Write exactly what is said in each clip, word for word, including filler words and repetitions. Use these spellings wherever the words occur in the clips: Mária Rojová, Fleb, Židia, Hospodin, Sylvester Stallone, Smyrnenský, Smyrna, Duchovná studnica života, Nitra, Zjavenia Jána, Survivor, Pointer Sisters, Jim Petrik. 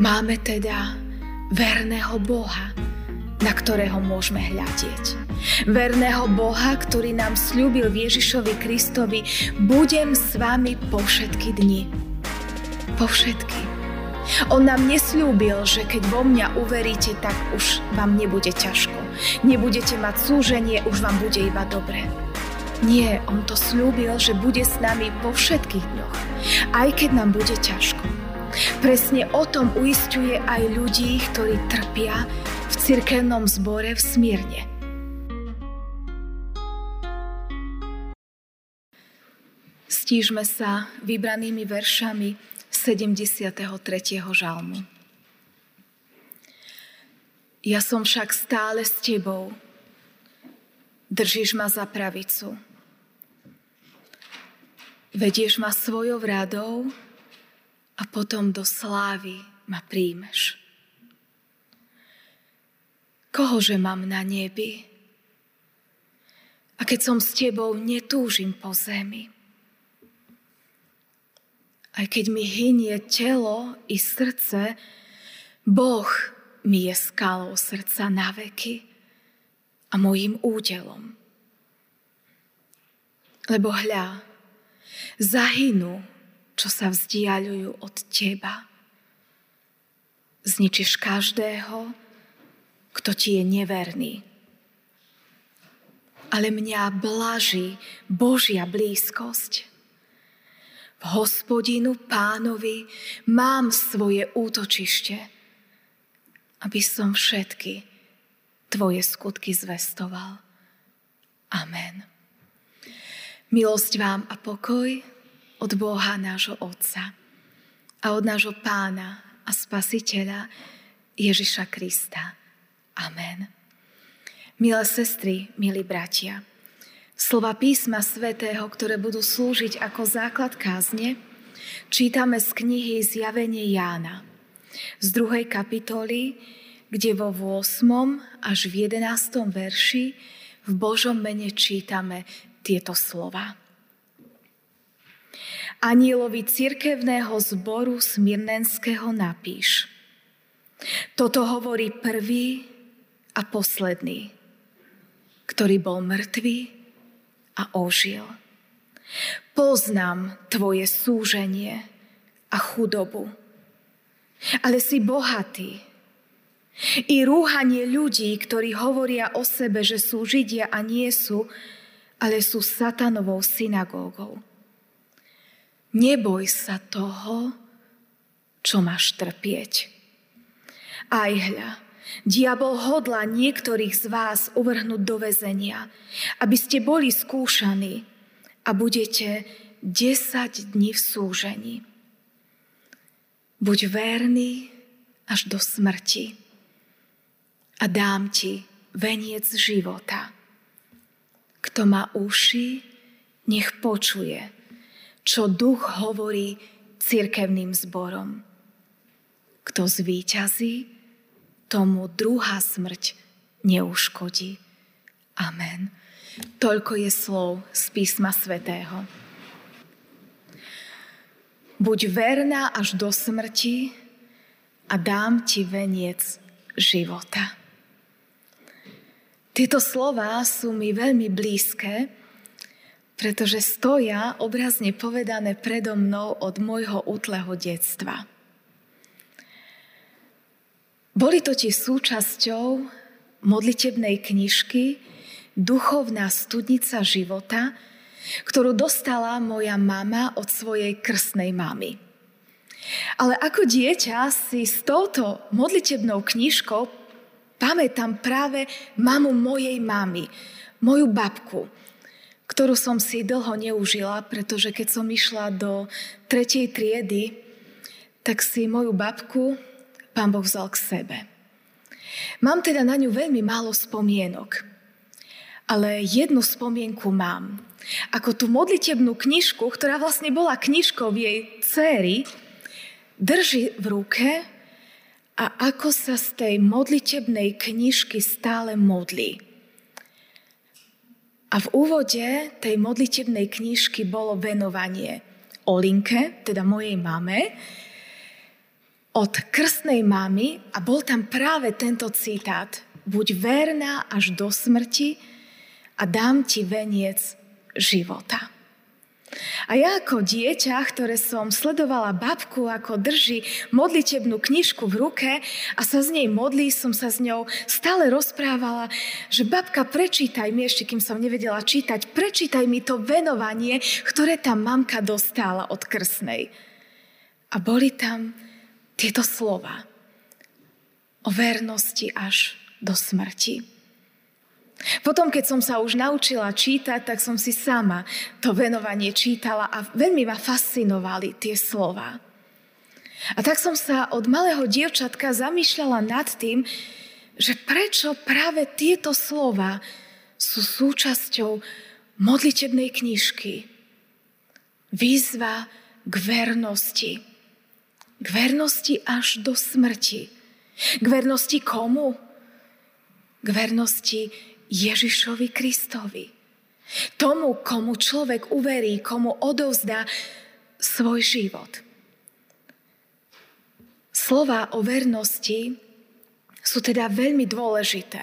Máme teda verného Boha, na ktorého môžeme hľadieť. Verného Boha, ktorý nám sľúbil Ježišovi Kristovi: budem s vami po všetky dni. Po všetky. On nám nesľúbil, že keď vo mňa uveríte, tak už vám nebude ťažko. Nebudete mať súženie, už vám bude iba dobre. Nie, on to sľúbil, že bude s nami po všetkých dňoch, aj keď nám bude ťažko. Presne o tom uisťuje aj ľudí, ktorí trpia v cirkevnom zbore v Smyrne. Stížme sa vybranými veršami sedemdesiateho tretieho žalmu. Ja som však stále s tebou, držíš ma za pravicu. Vedieš ma svojou radou a potom do slávy ma príjmeš. Kohože mám na nebi? A keď som s tebou, netúžim po zemi. Aj keď mi hynie telo i srdce, Boh mi je skalou srdca na veky a mojím údelom. Lebo hľa, zahynú, čo sa vzdiaľujú od teba. Zničíš každého, kto ti je neverný. Ale mňa blaží Božia blízkosť. V Hospodinu Pánovi mám svoje útočište, aby som všetky tvoje skutky zvestoval. Amen. Milosť vám a pokoj od Boha nášho Otca a od nášho Pána a Spasiteľa Ježiša Krista. Amen. Milé sestry, milí bratia, slova písma svätého, ktoré budú slúžiť ako základ kázne, čítame z knihy Zjavenie Jána z druhej kapitoly, kde vo ôsmom až v jedenástom verši v Božom mene čítame tieto slova. Anjelovi cirkevného zboru Smyrnenského napíš: toto hovorí prvý a posledný, ktorý bol mŕtvý a ožil. Poznám tvoje súženie a chudobu, ale si bohatý, i rúhanie ľudí, ktorí hovoria o sebe, že sú Židia a nie sú, ale sú satanovou synagógou. Neboj sa toho, čo máš trpieť. Aj hľa, diabol hodla niektorých z vás uvrhnúť do väzenia, aby ste boli skúšaní, a budete desať dní v súžení. Buď verný až do smrti a dám ti veniec života. Kto má uši, nech počuje, čo Duch hovorí cirkevným zborom. Kto zvíťazí, tomu druhá smrť neuškodí. Amen. Toľko je slov z písma svätého. Buď verná až do smrti a dám ti veniec života. Tieto slová sú mi veľmi blízke, pretože stoja, obrazne povedané, predo mnou od môjho útleho detstva. Boli totiž súčasťou modlitebnej knižky Duchovná studnica života, ktorú dostala moja mama od svojej krstnej mamy. Ale ako dieťa si s touto modlitebnou knižkou pamätám práve mamu mojej mamy, moju babku, ktorú som si dlho neužila, pretože keď som išla do tretej triedy, tak si moju babku Pán Boh vzal k sebe. Mám teda na ňu veľmi málo spomienok, ale jednu spomienku mám. Ako tú modlitebnú knižku, ktorá vlastne bola knižkou jej dcery, drží v ruke a ako sa z tej modlitebnej knižky stále modlí. A v úvode tej modlitebnej knižky bolo venovanie Olinke, teda mojej mame, od krstnej mamy a bol tam práve tento citát: buď verná až do smrti a dám ti veniec života. A ja ako dieťa, ktoré som sledovala babku, ako drží modlitebnú knižku v ruke a sa z nej modlí, som sa s ňou stále rozprávala, že babka, prečítaj mi, ešte kým som nevedela čítať, prečítaj mi to venovanie, ktoré tá mamka dostala od krstnej. A boli tam tieto slova o vernosti až do smrti. Potom, keď som sa už naučila čítať, tak som si sama to venovanie čítala a veľmi ma fascinovali tie slova. A tak som sa od malého dievčatka zamýšľala nad tým, že prečo práve tieto slova sú súčasťou modlitebnej knižky. Výzva k vernosti. K vernosti až do smrti. K vernosti komu? K vernosti Ježišovi Kristovi. Tomu, komu človek uverí, komu odovzdá svoj život. Slová o vernosti sú teda veľmi dôležité.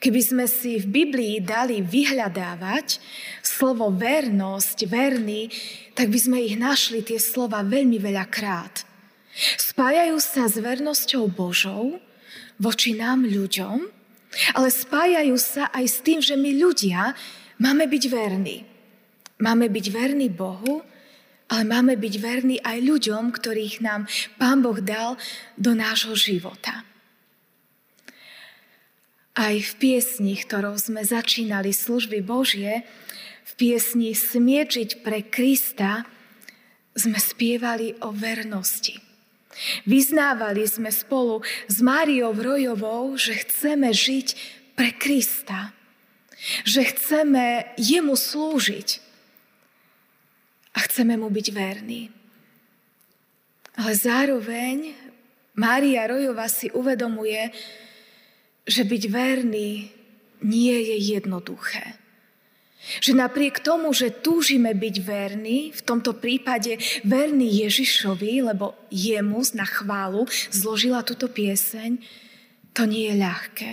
Keby sme si v Biblii dali vyhľadávať slovo vernosť, verný, tak by sme ich našli tie slova veľmi veľakrát. Spájajú sa s vernosťou Božou voči nám ľuďom, ale spájajú sa aj s tým, že my ľudia máme byť verní. Máme byť verní Bohu, ale máme byť verní aj ľuďom, ktorých nám Pán Boh dal do nášho života. Aj v piesni, ktorou sme začínali služby Božie, v piesni Smiečiť pre Krista, sme spievali o vernosti. Vyznávali sme spolu s Máriou Rojovou, že chceme žiť pre Krista, že chceme jemu slúžiť a chceme mu byť verní. Ale zároveň Mária Rojová si uvedomuje, že byť verný nie je jednoduché. Že napriek tomu, že túžime byť verní, v tomto prípade verní Ježišovi, lebo jemu na chválu zložila túto pieseň, to nie je ľahké.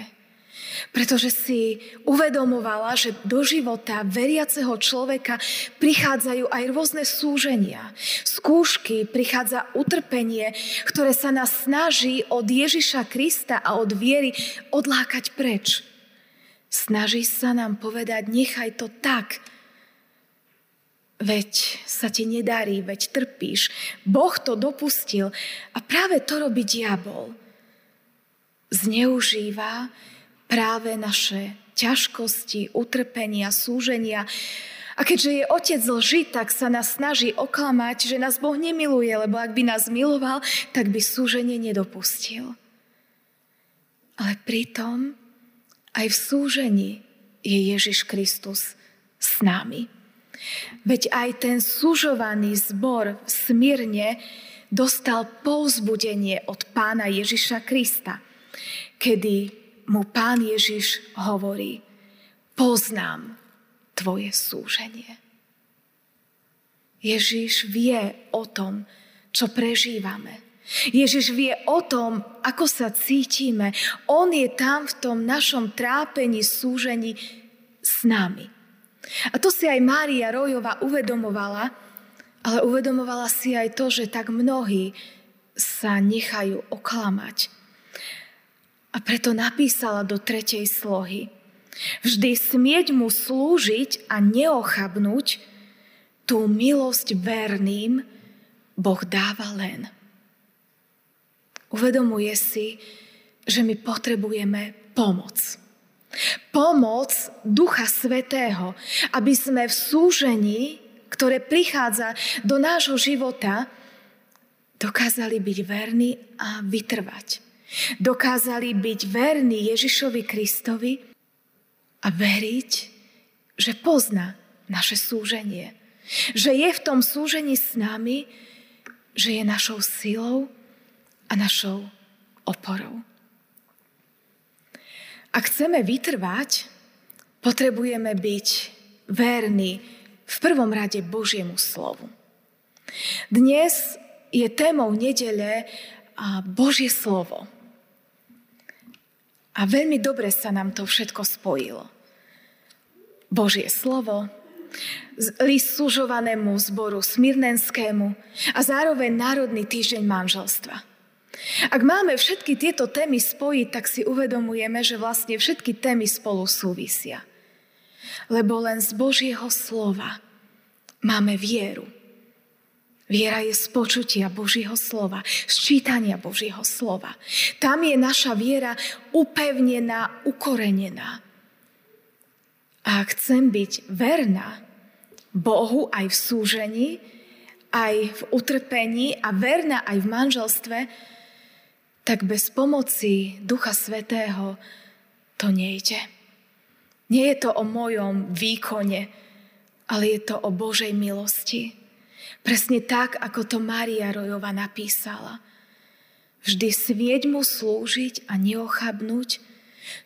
Pretože si uvedomovala, že do života veriaceho človeka prichádzajú aj rôzne súženia, skúšky, prichádza utrpenie, ktoré sa nás snaží od Ježiša Krista a od viery odlákať preč. Snaží sa nám povedať, nechaj to tak. Veď sa ti nedarí, veď trpíš. Boh to dopustil a práve to robí diabol. Zneužíva práve naše ťažkosti, utrpenia, súženia. A keďže je otec lži, tak sa nás snaží oklamať, že nás Boh nemiluje, lebo ak by nás miloval, tak by súženie nedopustil. Ale pritom aj v súžení je Ježiš Kristus s nami. Veď aj ten súžovaný zbor v Smyrne dostal povzbudenie od Pána Ježiša Krista, kedy mu Pán Ježiš hovorí: poznám tvoje súženie. Ježiš vie o tom, čo prežívame. Ježiš vie o tom, ako sa cítime. On je tam v tom našom trápení, súžení s nami. A to si aj Mária Rojová uvedomovala, ale uvedomovala si aj to, že tak mnohí sa nechajú oklamať. A preto napísala do tretej slohy: vždy smieť mu slúžiť a neochabnúť, tú milosť verným Boh dáva len. Uvedomuje si, že my potrebujeme pomoc. Pomoc Ducha Svätého, aby sme v súžení, ktoré prichádza do nášho života, dokázali byť verní a vytrvať. Dokázali byť verní Ježišovi Kristovi a veriť, že pozná naše súženie. Že je v tom súžení s nami, že je našou silou a našou oporou. Ak chceme vytrvať, potrebujeme byť verní v prvom rade Božiemu slovu. Dnes je témou nedele Božie slovo. A veľmi dobre sa nám to všetko spojilo. Božie slovo, list súžovanému zboru Smyrnenskému a zároveň Národný týždeň manželstva. Ak máme všetky tieto témy spojiť, tak si uvedomujeme, že vlastne všetky témy spolu súvisia. Lebo len z Božieho slova máme vieru. Viera je z počutia Božieho slova, z čítania Božieho slova. Tam je naša viera upevnená, ukorenená. A chcem byť verná Bohu aj v súžení, aj v utrpení a verná aj v manželstve, tak bez pomoci Ducha Svätého to nejde. Nie je to o mojom výkone, ale je to o Božej milosti. Presne tak, ako to Mária Rojová napísala. Vždy svieť mu slúžiť a neochabnúť,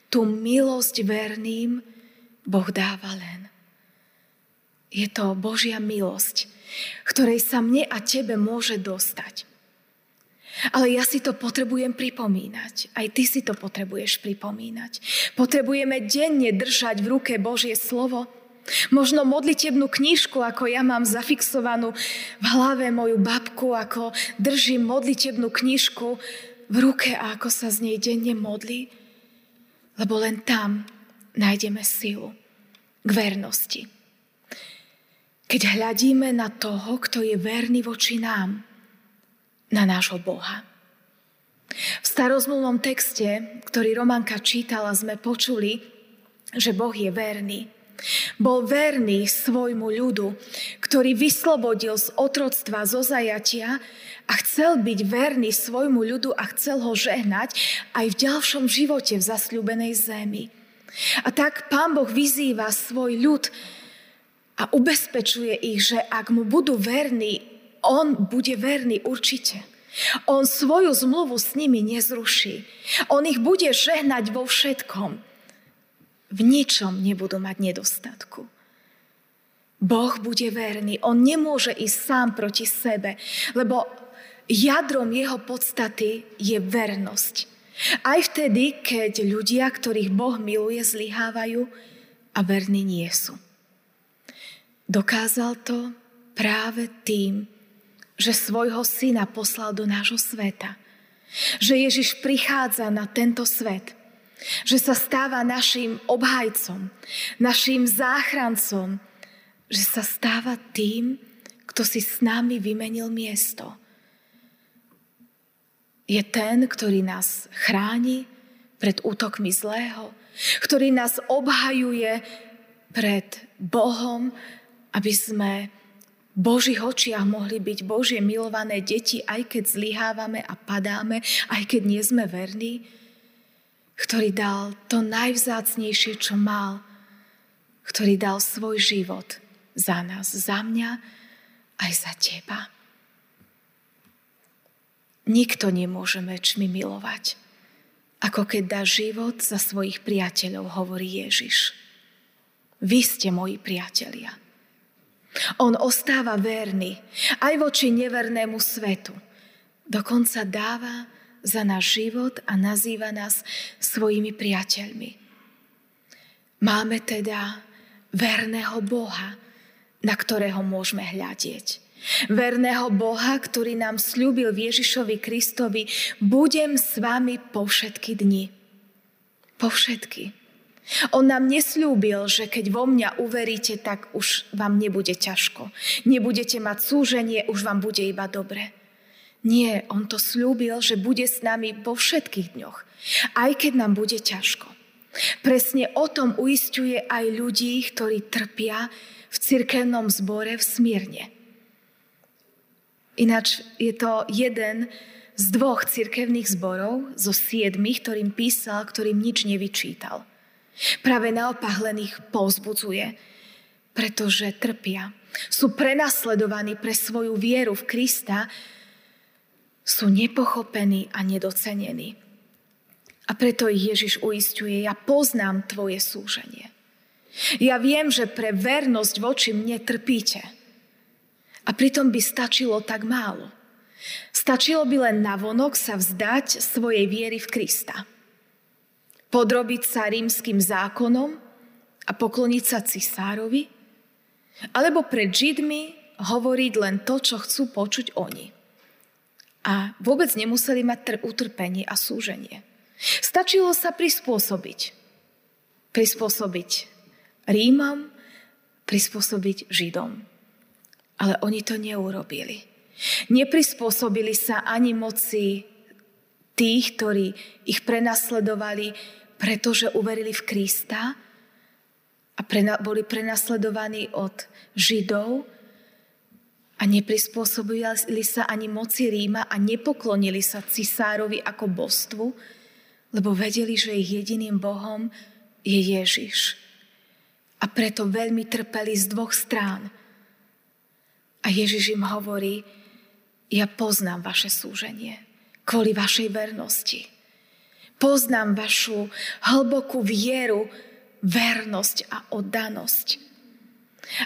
tú milosť verným Boh dáva len. Je to Božia milosť, ktorej sa mne a tebe môže dostať. Ale ja si to potrebujem pripomínať. Aj ty si to potrebuješ pripomínať. Potrebujeme denne držať v ruke Božie slovo, možno modlitebnú knižku, ako ja mám zafixovanú v hlave moju babku, ako držím modlitebnú knižku v ruke a ako sa z nej denne modlí. Lebo len tam nájdeme silu k vernosti. Keď hľadíme na toho, kto je verný voči nám, na nášho Boha. V starozmluvnom texte, ktorý Romanka čítala, sme počuli, že Boh je verný. Bol verný svojmu ľudu, ktorý vyslobodil z otroctva, zo zajatia a chcel byť verný svojmu ľudu a chcel ho žehnať aj v ďalšom živote v zasľúbenej zemi. A tak Pán Boh vyzýva svoj ľud a ubezpečuje ich, že ak mu budú verní, on bude verný určite. On svoju zmluvu s nimi nezruší. On ich bude žehnať vo všetkom. V ničom nebudú mať nedostatku. Boh bude verný. On nemôže ísť sám proti sebe, lebo jadrom jeho podstaty je vernosť. Aj vtedy, keď ľudia, ktorých Boh miluje, zlyhávajú a verní nie sú. Dokázal to práve tým, že svojho syna poslal do nášho sveta. Že Ježiš prichádza na tento svet. Že sa stáva našim obhajcom, našim záchrancom, že sa stáva tým, kto si s nami vymenil miesto. Je ten, ktorý nás chráni pred útokmi zlého, ktorý nás obhajuje pred Bohom, aby sme v Božích očiach mohli byť Božie milované deti, aj keď zlyhávame a padáme, aj keď nie sme verní, ktorý dal to najvzácnejšie, čo mal, ktorý dal svoj život za nás, za mňa, aj za teba. Nikto nemôže väčšmi milovať, ako keď dá život za svojich priateľov, hovorí Ježiš. Vy ste moji priatelia. On ostáva verný aj voči nevernému svetu. Dokonca dáva za náš život a nazýva nás svojimi priateľmi. Máme teda verného Boha, na ktorého môžeme hľadieť. Verného Boha, ktorý nám sľúbil v Ježišovi Kristovi, budem s vami po všetky dni. Po všetky. On nám nesľúbil, že keď vo mňa uveríte, tak už vám nebude ťažko. Nebudete mať súženie, už vám bude iba dobre. Nie, on to sľúbil, že bude s nami po všetkých dňoch, aj keď nám bude ťažko. Presne o tom uisťuje aj ľudí, ktorí trpia v cirkevnom zbore v Smyrne. Ináč je to jeden z dvoch cirkevných zborov, zo siedmých, ktorým písal, ktorým nič nevyčítal. Práve naopak len ich povzbudzuje, pretože trpia. Sú prenasledovaní pre svoju vieru v Krista, sú nepochopení a nedocenení. A preto ich Ježiš uisťuje, ja poznám tvoje súženie. Ja viem, že pre vernosť voči mne trpíte. A pritom by stačilo tak málo. Stačilo by len navonok sa vzdať svojej viery v Krista. Podrobiť sa rímskym zákonom a pokloniť sa cisárovi, alebo pred Židmi hovoriť len to, čo chcú počuť oni. A vôbec nemuseli mať tr- utrpenie a súženie. Stačilo sa prispôsobiť. Prispôsobiť Rímom, prispôsobiť Židom. Ale oni to neurobili. Neprispôsobili sa ani moci tých, ktorí ich prenasledovali, pretože uverili v Krista a prena- boli prenasledovaní od Židov a neprispôsobili sa ani moci Ríma a nepoklonili sa cisárovi ako božstvu, lebo vedeli, že ich jediným Bohom je Ježiš. A preto veľmi trpeli z dvoch strán. A Ježiš im hovorí, ja poznám vaše súženie kvôli vašej vernosti. Poznám vašu hlbokú vieru, vernosť a oddanosť.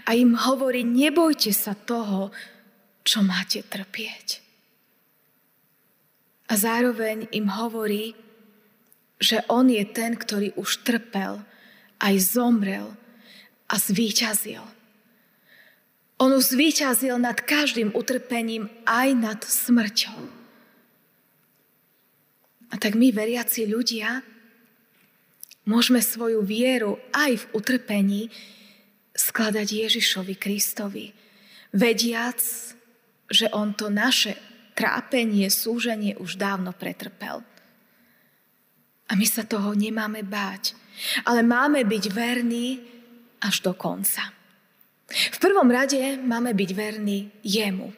A im hovorí, nebojte sa toho, čo máte trpieť. A zároveň im hovorí, že on je ten, ktorý už trpel, aj zomrel a zvíťazil. On už zvíťazil nad každým utrpením, aj nad smrťou. A tak my, veriaci ľudia, môžeme svoju vieru aj v utrpení skladať Ježišovi Kristovi, vediac, že on to naše trápenie, súženie už dávno pretrpel. A my sa toho nemáme báť, ale máme byť verní až do konca. V prvom rade máme byť verní jemu,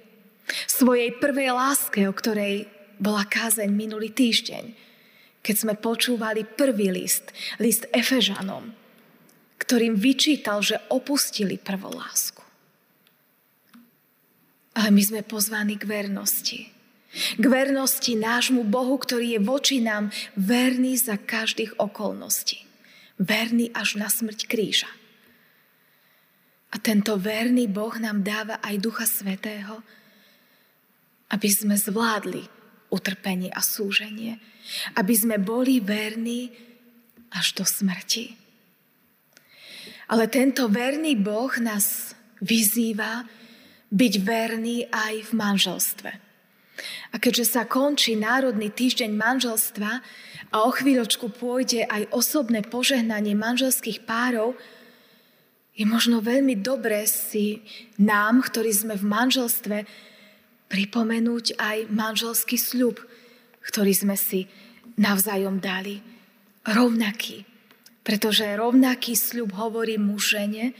svojej prvej láske, o ktorej bola kázeň minulý týždeň, keď sme počúvali prvý list, list Efežanom, ktorým vyčítal, že opustili prvolásku. Ale my sme pozvaní k vernosti. K vernosti nášmu Bohu, ktorý je voči nám verný za každých okolností. Verný až na smrť kríža. A tento verný Boh nám dáva aj Ducha Svätého, aby sme zvládli utrpenie a súženie, aby sme boli verní až do smrti. Ale tento verný Boh nás vyzýva byť verný aj v manželstve. A keďže sa končí Národný týždeň manželstva a o chvíľočku pôjde aj osobné požehnanie manželských párov, je možno veľmi dobré si nám, ktorí sme v manželstve, pripomenúť aj manželský sľub, ktorý sme si navzájom dali. Rovnaký. Pretože rovnaký sľub hovorí muž žene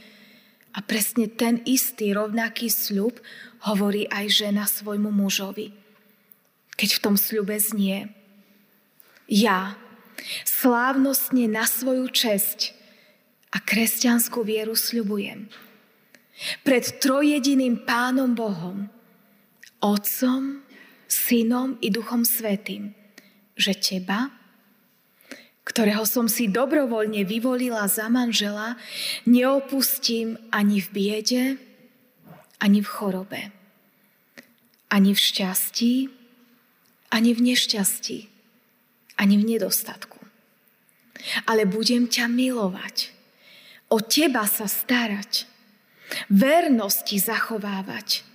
a presne ten istý rovnaký sľub hovorí aj žena svojmu mužovi. Keď v tom sľube znie: ja slávnostne na svoju česť a kresťanskú vieru sľubujem pred trojediným Pánom Bohom, Otcom, Synom i Duchom Svätým, že teba, ktorého som si dobrovoľne vyvolila za manžela, neopustím ani v biede, ani v chorobe, ani v šťastí, ani v nešťastí, ani v nedostatku. Ale budem ťa milovať, o teba sa starať, vernosti zachovávať.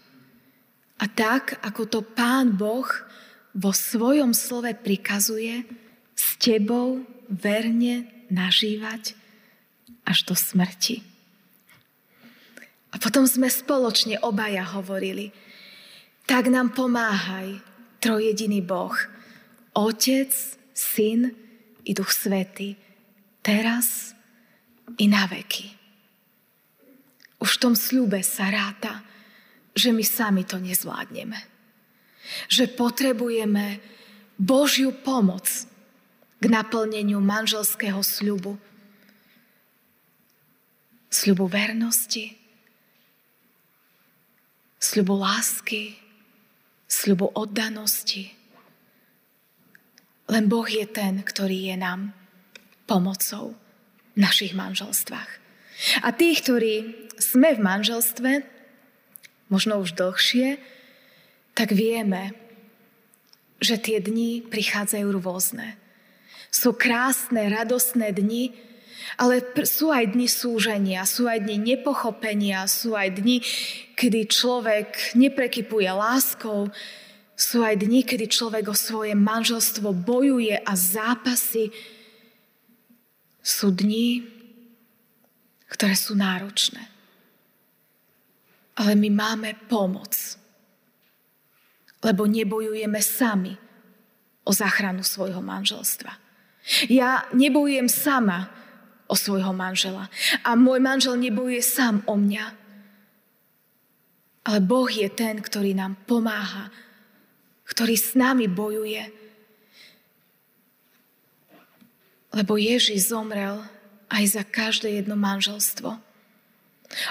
A tak, ako to Pán Boh vo svojom slove prikazuje, s tebou verne nažívať až do smrti. A potom sme spoločne obaja hovorili: tak nám pomáhaj, trojjediný Boh, Otec, Syn i Duch Svätý, teraz i na veky. Už v tom sľube sa ráta, že my sami to nezvládneme. Že potrebujeme Božiu pomoc k naplneniu manželského sľubu. Sľubu vernosti, sľubu lásky, sľubu oddanosti. Len Boh je ten, ktorý je nám pomocou v našich manželstvách. A tí, ktorí sme v manželstve, možno už dlhšie, tak vieme, že tie dni prichádzajú rôzne. Sú krásne, radostné dni, ale sú aj dni súženia, sú aj dni nepochopenia, sú aj dni, kedy človek neprekypuje láskou, sú aj dni, kedy človek o svoje manželstvo bojuje a zápasy. Sú dni, ktoré sú náročné. Ale my máme pomoc, lebo nebojujeme sami o záchranu svojho manželstva. Ja nebojujem sama o svojho manžela a môj manžel nebojuje sám o mňa. Ale Boh je ten, ktorý nám pomáha, ktorý s nami bojuje. Lebo Ježiš zomrel aj za každé jedno manželstvo.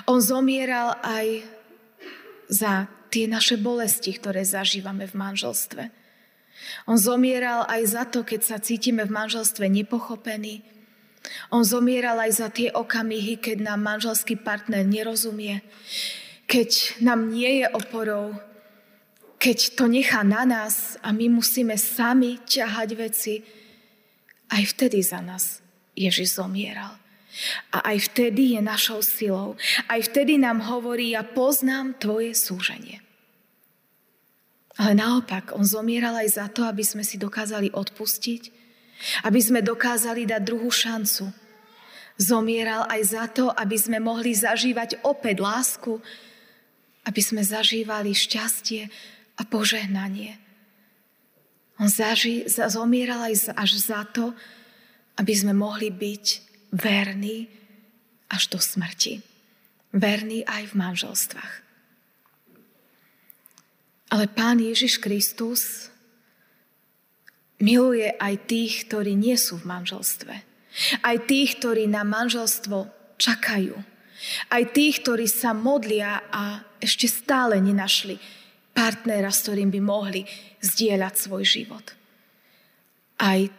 On zomieral aj za tie naše bolesti, ktoré zažívame v manželstve. On zomieral aj za to, keď sa cítime v manželstve nepochopení. On zomieral aj za tie okamihy, keď nám manželský partner nerozumie, keď nám nie je oporou, keď to nechá na nás a my musíme sami ťahať veci. Aj vtedy za nás Ježiš zomieral. A aj vtedy je našou silou. Aj vtedy nám hovorí, ja poznám tvoje súženie. Ale naopak, on zomieral aj za to, aby sme si dokázali odpustiť, aby sme dokázali dať druhú šancu. Zomieral aj za to, aby sme mohli zažívať opäť lásku, aby sme zažívali šťastie a požehnanie. On zaži, zomieral aj až za to, aby sme mohli byť verní až do smrti. Verní aj v manželstvách. Ale Pán Ježiš Kristus miluje aj tých, ktorí nie sú v manželstve. Aj tých, ktorí na manželstvo čakajú. Aj tých, ktorí sa modlia a ešte stále nenašli partnera, s ktorým by mohli zdieľať svoj život. Aj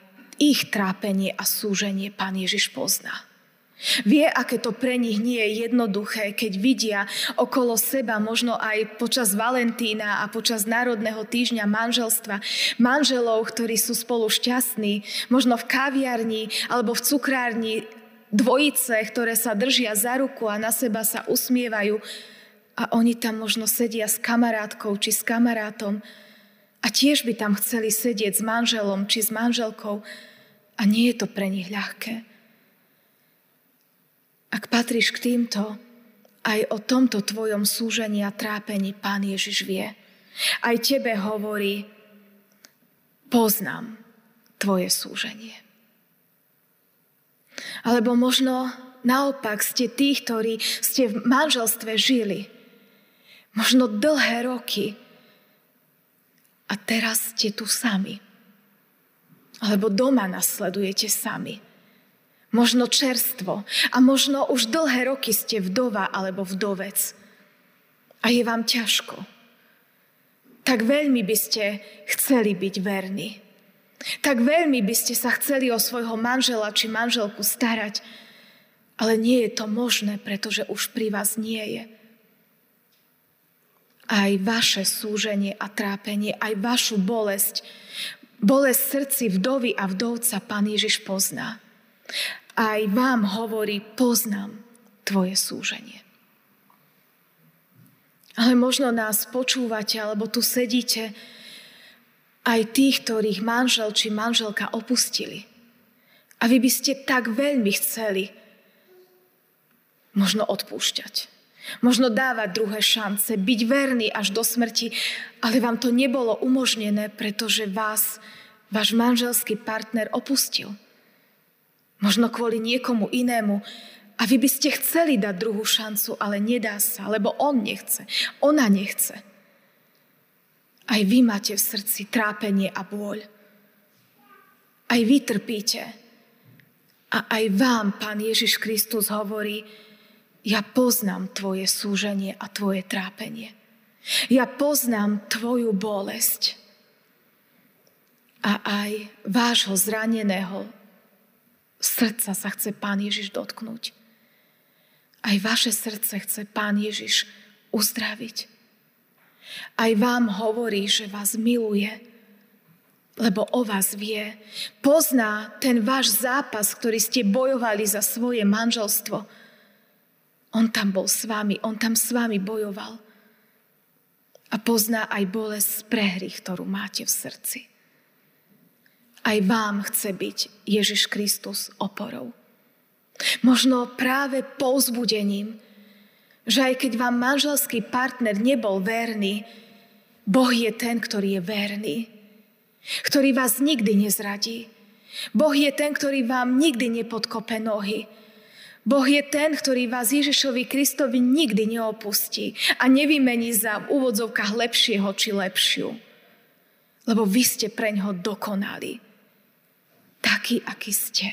ich trápenie a súženie Pán Ježiš pozná. Vie, aké to pre nich nie je jednoduché, keď vidia okolo seba, možno aj počas Valentína a počas Národného týždňa manželstva, manželov, ktorí sú spolu šťastní, možno v kaviarni alebo v cukrárni, dvojice, ktoré sa držia za ruku a na seba sa usmievajú. A oni tam možno sedia s kamarátkou či s kamarátom a tiež by tam chceli sedieť s manželom či s manželkou a nie je to pre nich ľahké. Ak patríš k týmto, aj o tomto tvojom súžení a trápení Pán Ježiš vie. Aj tebe hovorí, poznám tvoje súženie. Alebo možno naopak ste tí, ktorí ste v manželstve žili možno dlhé roky a teraz ste tu sami. Alebo doma nasledujete sami. Možno čerstvo a možno už dlhé roky ste vdova alebo vdovec. A je vám ťažko. Tak veľmi by ste chceli byť verní. Tak veľmi by ste sa chceli o svojho manžela či manželku starať, ale nie je to možné, pretože už pri vás nie je. Aj vaše súženie a trápenie, aj vašu bolesť, bolesť srdci vdovy a vdovca Pán Ježiš pozná. Aj vám hovorí, poznám tvoje súženie. Ale možno nás počúvate, alebo tu sedíte, aj tých, ktorých manžel či manželka opustili. A vy by ste tak veľmi chceli možno odpúšťať. Možno dávať druhé šance, byť verný až do smrti, ale vám to nebolo umožnené, pretože vás, váš manželský partner opustil. Možno kvôli niekomu inému. A vy by ste chceli dať druhú šancu, ale nedá sa, lebo on nechce, ona nechce. Aj vy máte v srdci trápenie a bôľ. Aj vy trpíte. A aj vám Pán Ježiš Kristus hovorí, ja poznám tvoje súženie a tvoje trápenie. Ja poznám tvoju bolesť. A aj vášho zraneného srdca sa chce Pán Ježiš dotknúť. Aj vaše srdce chce Pán Ježiš uzdraviť. Aj vám hovorí, že vás miluje lebo o vás vie. Pozná ten váš zápas, ktorý ste bojovali za svoje manželstvo. On tam bol s vami, on tam s vami bojoval. A pozná aj bolesť z prehry, ktorú máte v srdci. Aj vám chce byť Ježiš Kristus oporou. Možno práve povzbudením, že aj keď vám manželský partner nebol verný, Boh je ten, ktorý je verný, ktorý vás nikdy nezradí. Boh je ten, ktorý vám nikdy nepodkope nohy. Boh je ten, ktorý vás Ježišovi Kristovi nikdy neopustí a nevymení za v úvodzovkách lepšieho či lepšiu. Lebo vy ste preňho dokonali. Taký, aký ste.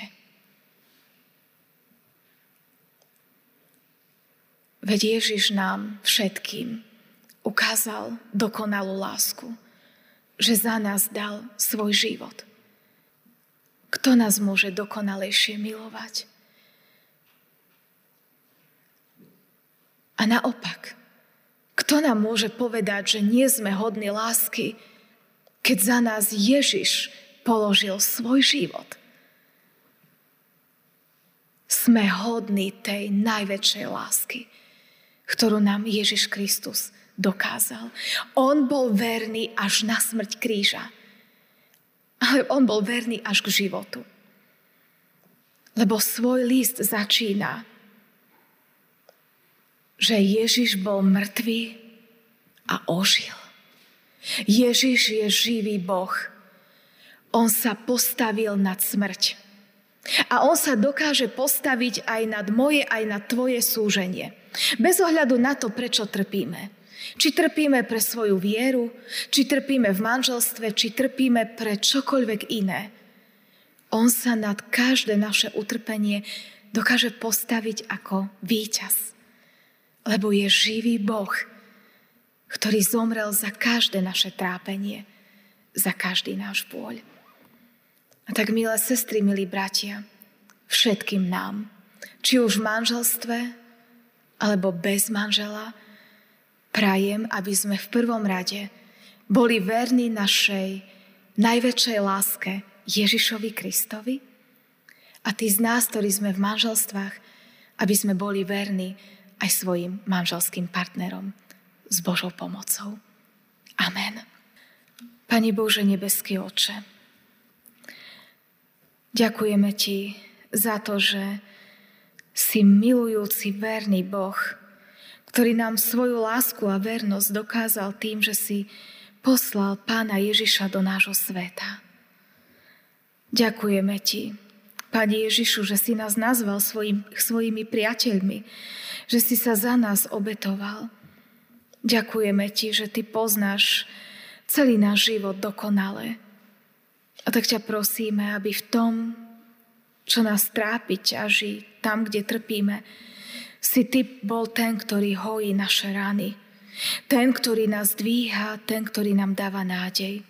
Veď Ježiš nám všetkým ukázal dokonalú lásku, že za nás dal svoj život. Kto nás môže dokonalejšie milovať? A naopak, kto nám môže povedať, že nie sme hodní lásky, keď za nás Ježiš položil svoj život? Sme hodní tej najväčšej lásky, ktorú nám Ježiš Kristus dokázal. On bol verný až na smrť kríža. Ale on bol verný až k životu. Lebo svoj list začína, že Ježiš bol mŕtvý a ožil. Ježiš je živý Boh. On sa postavil nad smrť. A on sa dokáže postaviť aj nad moje, aj nad tvoje súženie. Bez ohľadu na to, prečo trpíme. Či trpíme pre svoju vieru, či trpíme v manželstve, či trpíme pre čokoľvek iné. On sa nad každé naše utrpenie dokáže postaviť ako víťaz. Lebo je živý Boh, ktorý zomrel za každé naše trápenie, za každý náš bôľ. A tak, milé sestry, milí bratia, všetkým nám, či už v manželstve, alebo bez manžela, prajem, aby sme v prvom rade boli verní našej najväčšej láske Ježišovi Kristovi a tí z nás, ktorí sme v manželstvách, aby sme boli verní aj svojim manželským partnerom s Božou pomocou. Amen. Pane Bože, nebeský Otče, ďakujeme Ti za to, že si milujúci, verný Boh, ktorý nám svoju lásku a vernosť dokázal tým, že si poslal Pána Ježiša do nášho sveta. Ďakujeme Ti, Pane Ježišu, že si nás nazval svojim, svojimi priateľmi, že si sa za nás obetoval. Ďakujeme Ti, že Ty poznáš celý náš život dokonale. A tak ťa prosíme, aby v tom, čo nás trápi, ťaží, tam, kde trpíme, si Ty bol ten, ktorý hojí naše rany. Ten, ktorý nás dvíha, ten, ktorý nám dáva nádej.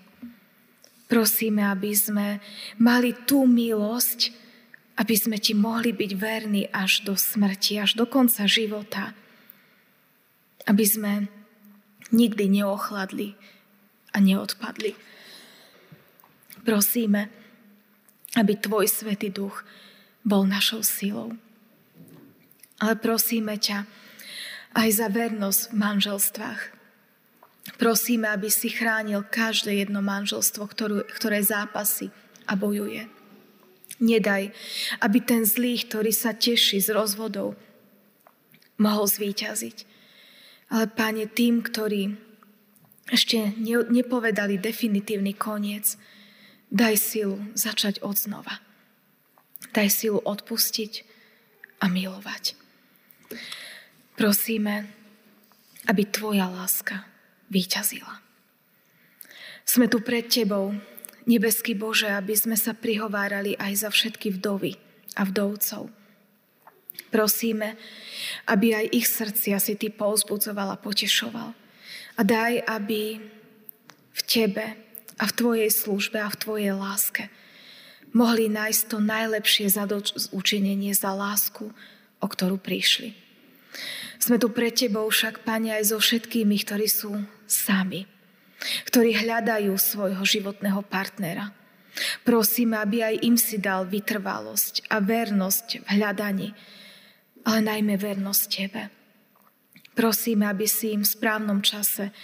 Prosíme, aby sme mali tú milosť, aby sme Ti mohli byť verní až do smrti, až do konca života. Aby sme nikdy neochladli a neodpadli. Prosíme, aby Tvoj Svätý Duch bol našou silou. Ale prosíme ťa aj za vernosť v manželstvách. Prosíme, aby si chránil každé jedno manželstvo, ktorú, ktoré zápasí a bojuje. Nedaj, aby ten zlý, ktorý sa teší z rozvodov, mohol zvíťaziť. Ale Pane, tým, ktorí ešte ne, nepovedali definitívny koniec, daj silu začať od znova. Daj silu odpustiť a milovať. Prosíme, aby Tvoja láska víťazila. Sme tu pred Tebou, nebeský Bože, aby sme sa prihovárali aj za všetky vdovy a vdovcov. Prosíme, aby aj ich srdcia si Ty povzbudzoval a potešoval. A daj, aby v Tebe a v Tvojej službe a v Tvojej láske mohli nájsť to najlepšie zadočučinenie za lásku, o ktorú prišli. Sme tu pred Tebou však, Pane, aj so všetkými, ktorí sú sami. ktorí hľadajú svojho životného partnera. Prosíme, aby aj im si dal vytrvalosť a vernosť v hľadaní, ale najmä vernosť Tebe. Prosíme, aby si im v správnom čase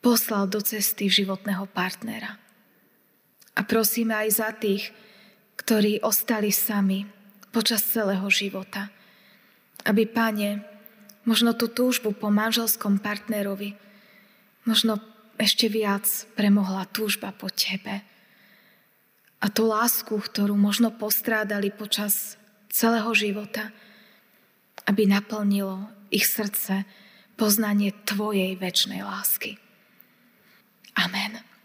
poslal do cesty životného partnera. A prosíme aj za tých, ktorí ostali sami počas celého života, aby, Pane, možno tú túžbu po manželskom partnerovi možno ešte viac premohla túžba po Tebe. A tú lásku, ktorú možno postrádali počas celého života, aby naplnilo ich srdce poznanie Tvojej večnej lásky. Amen.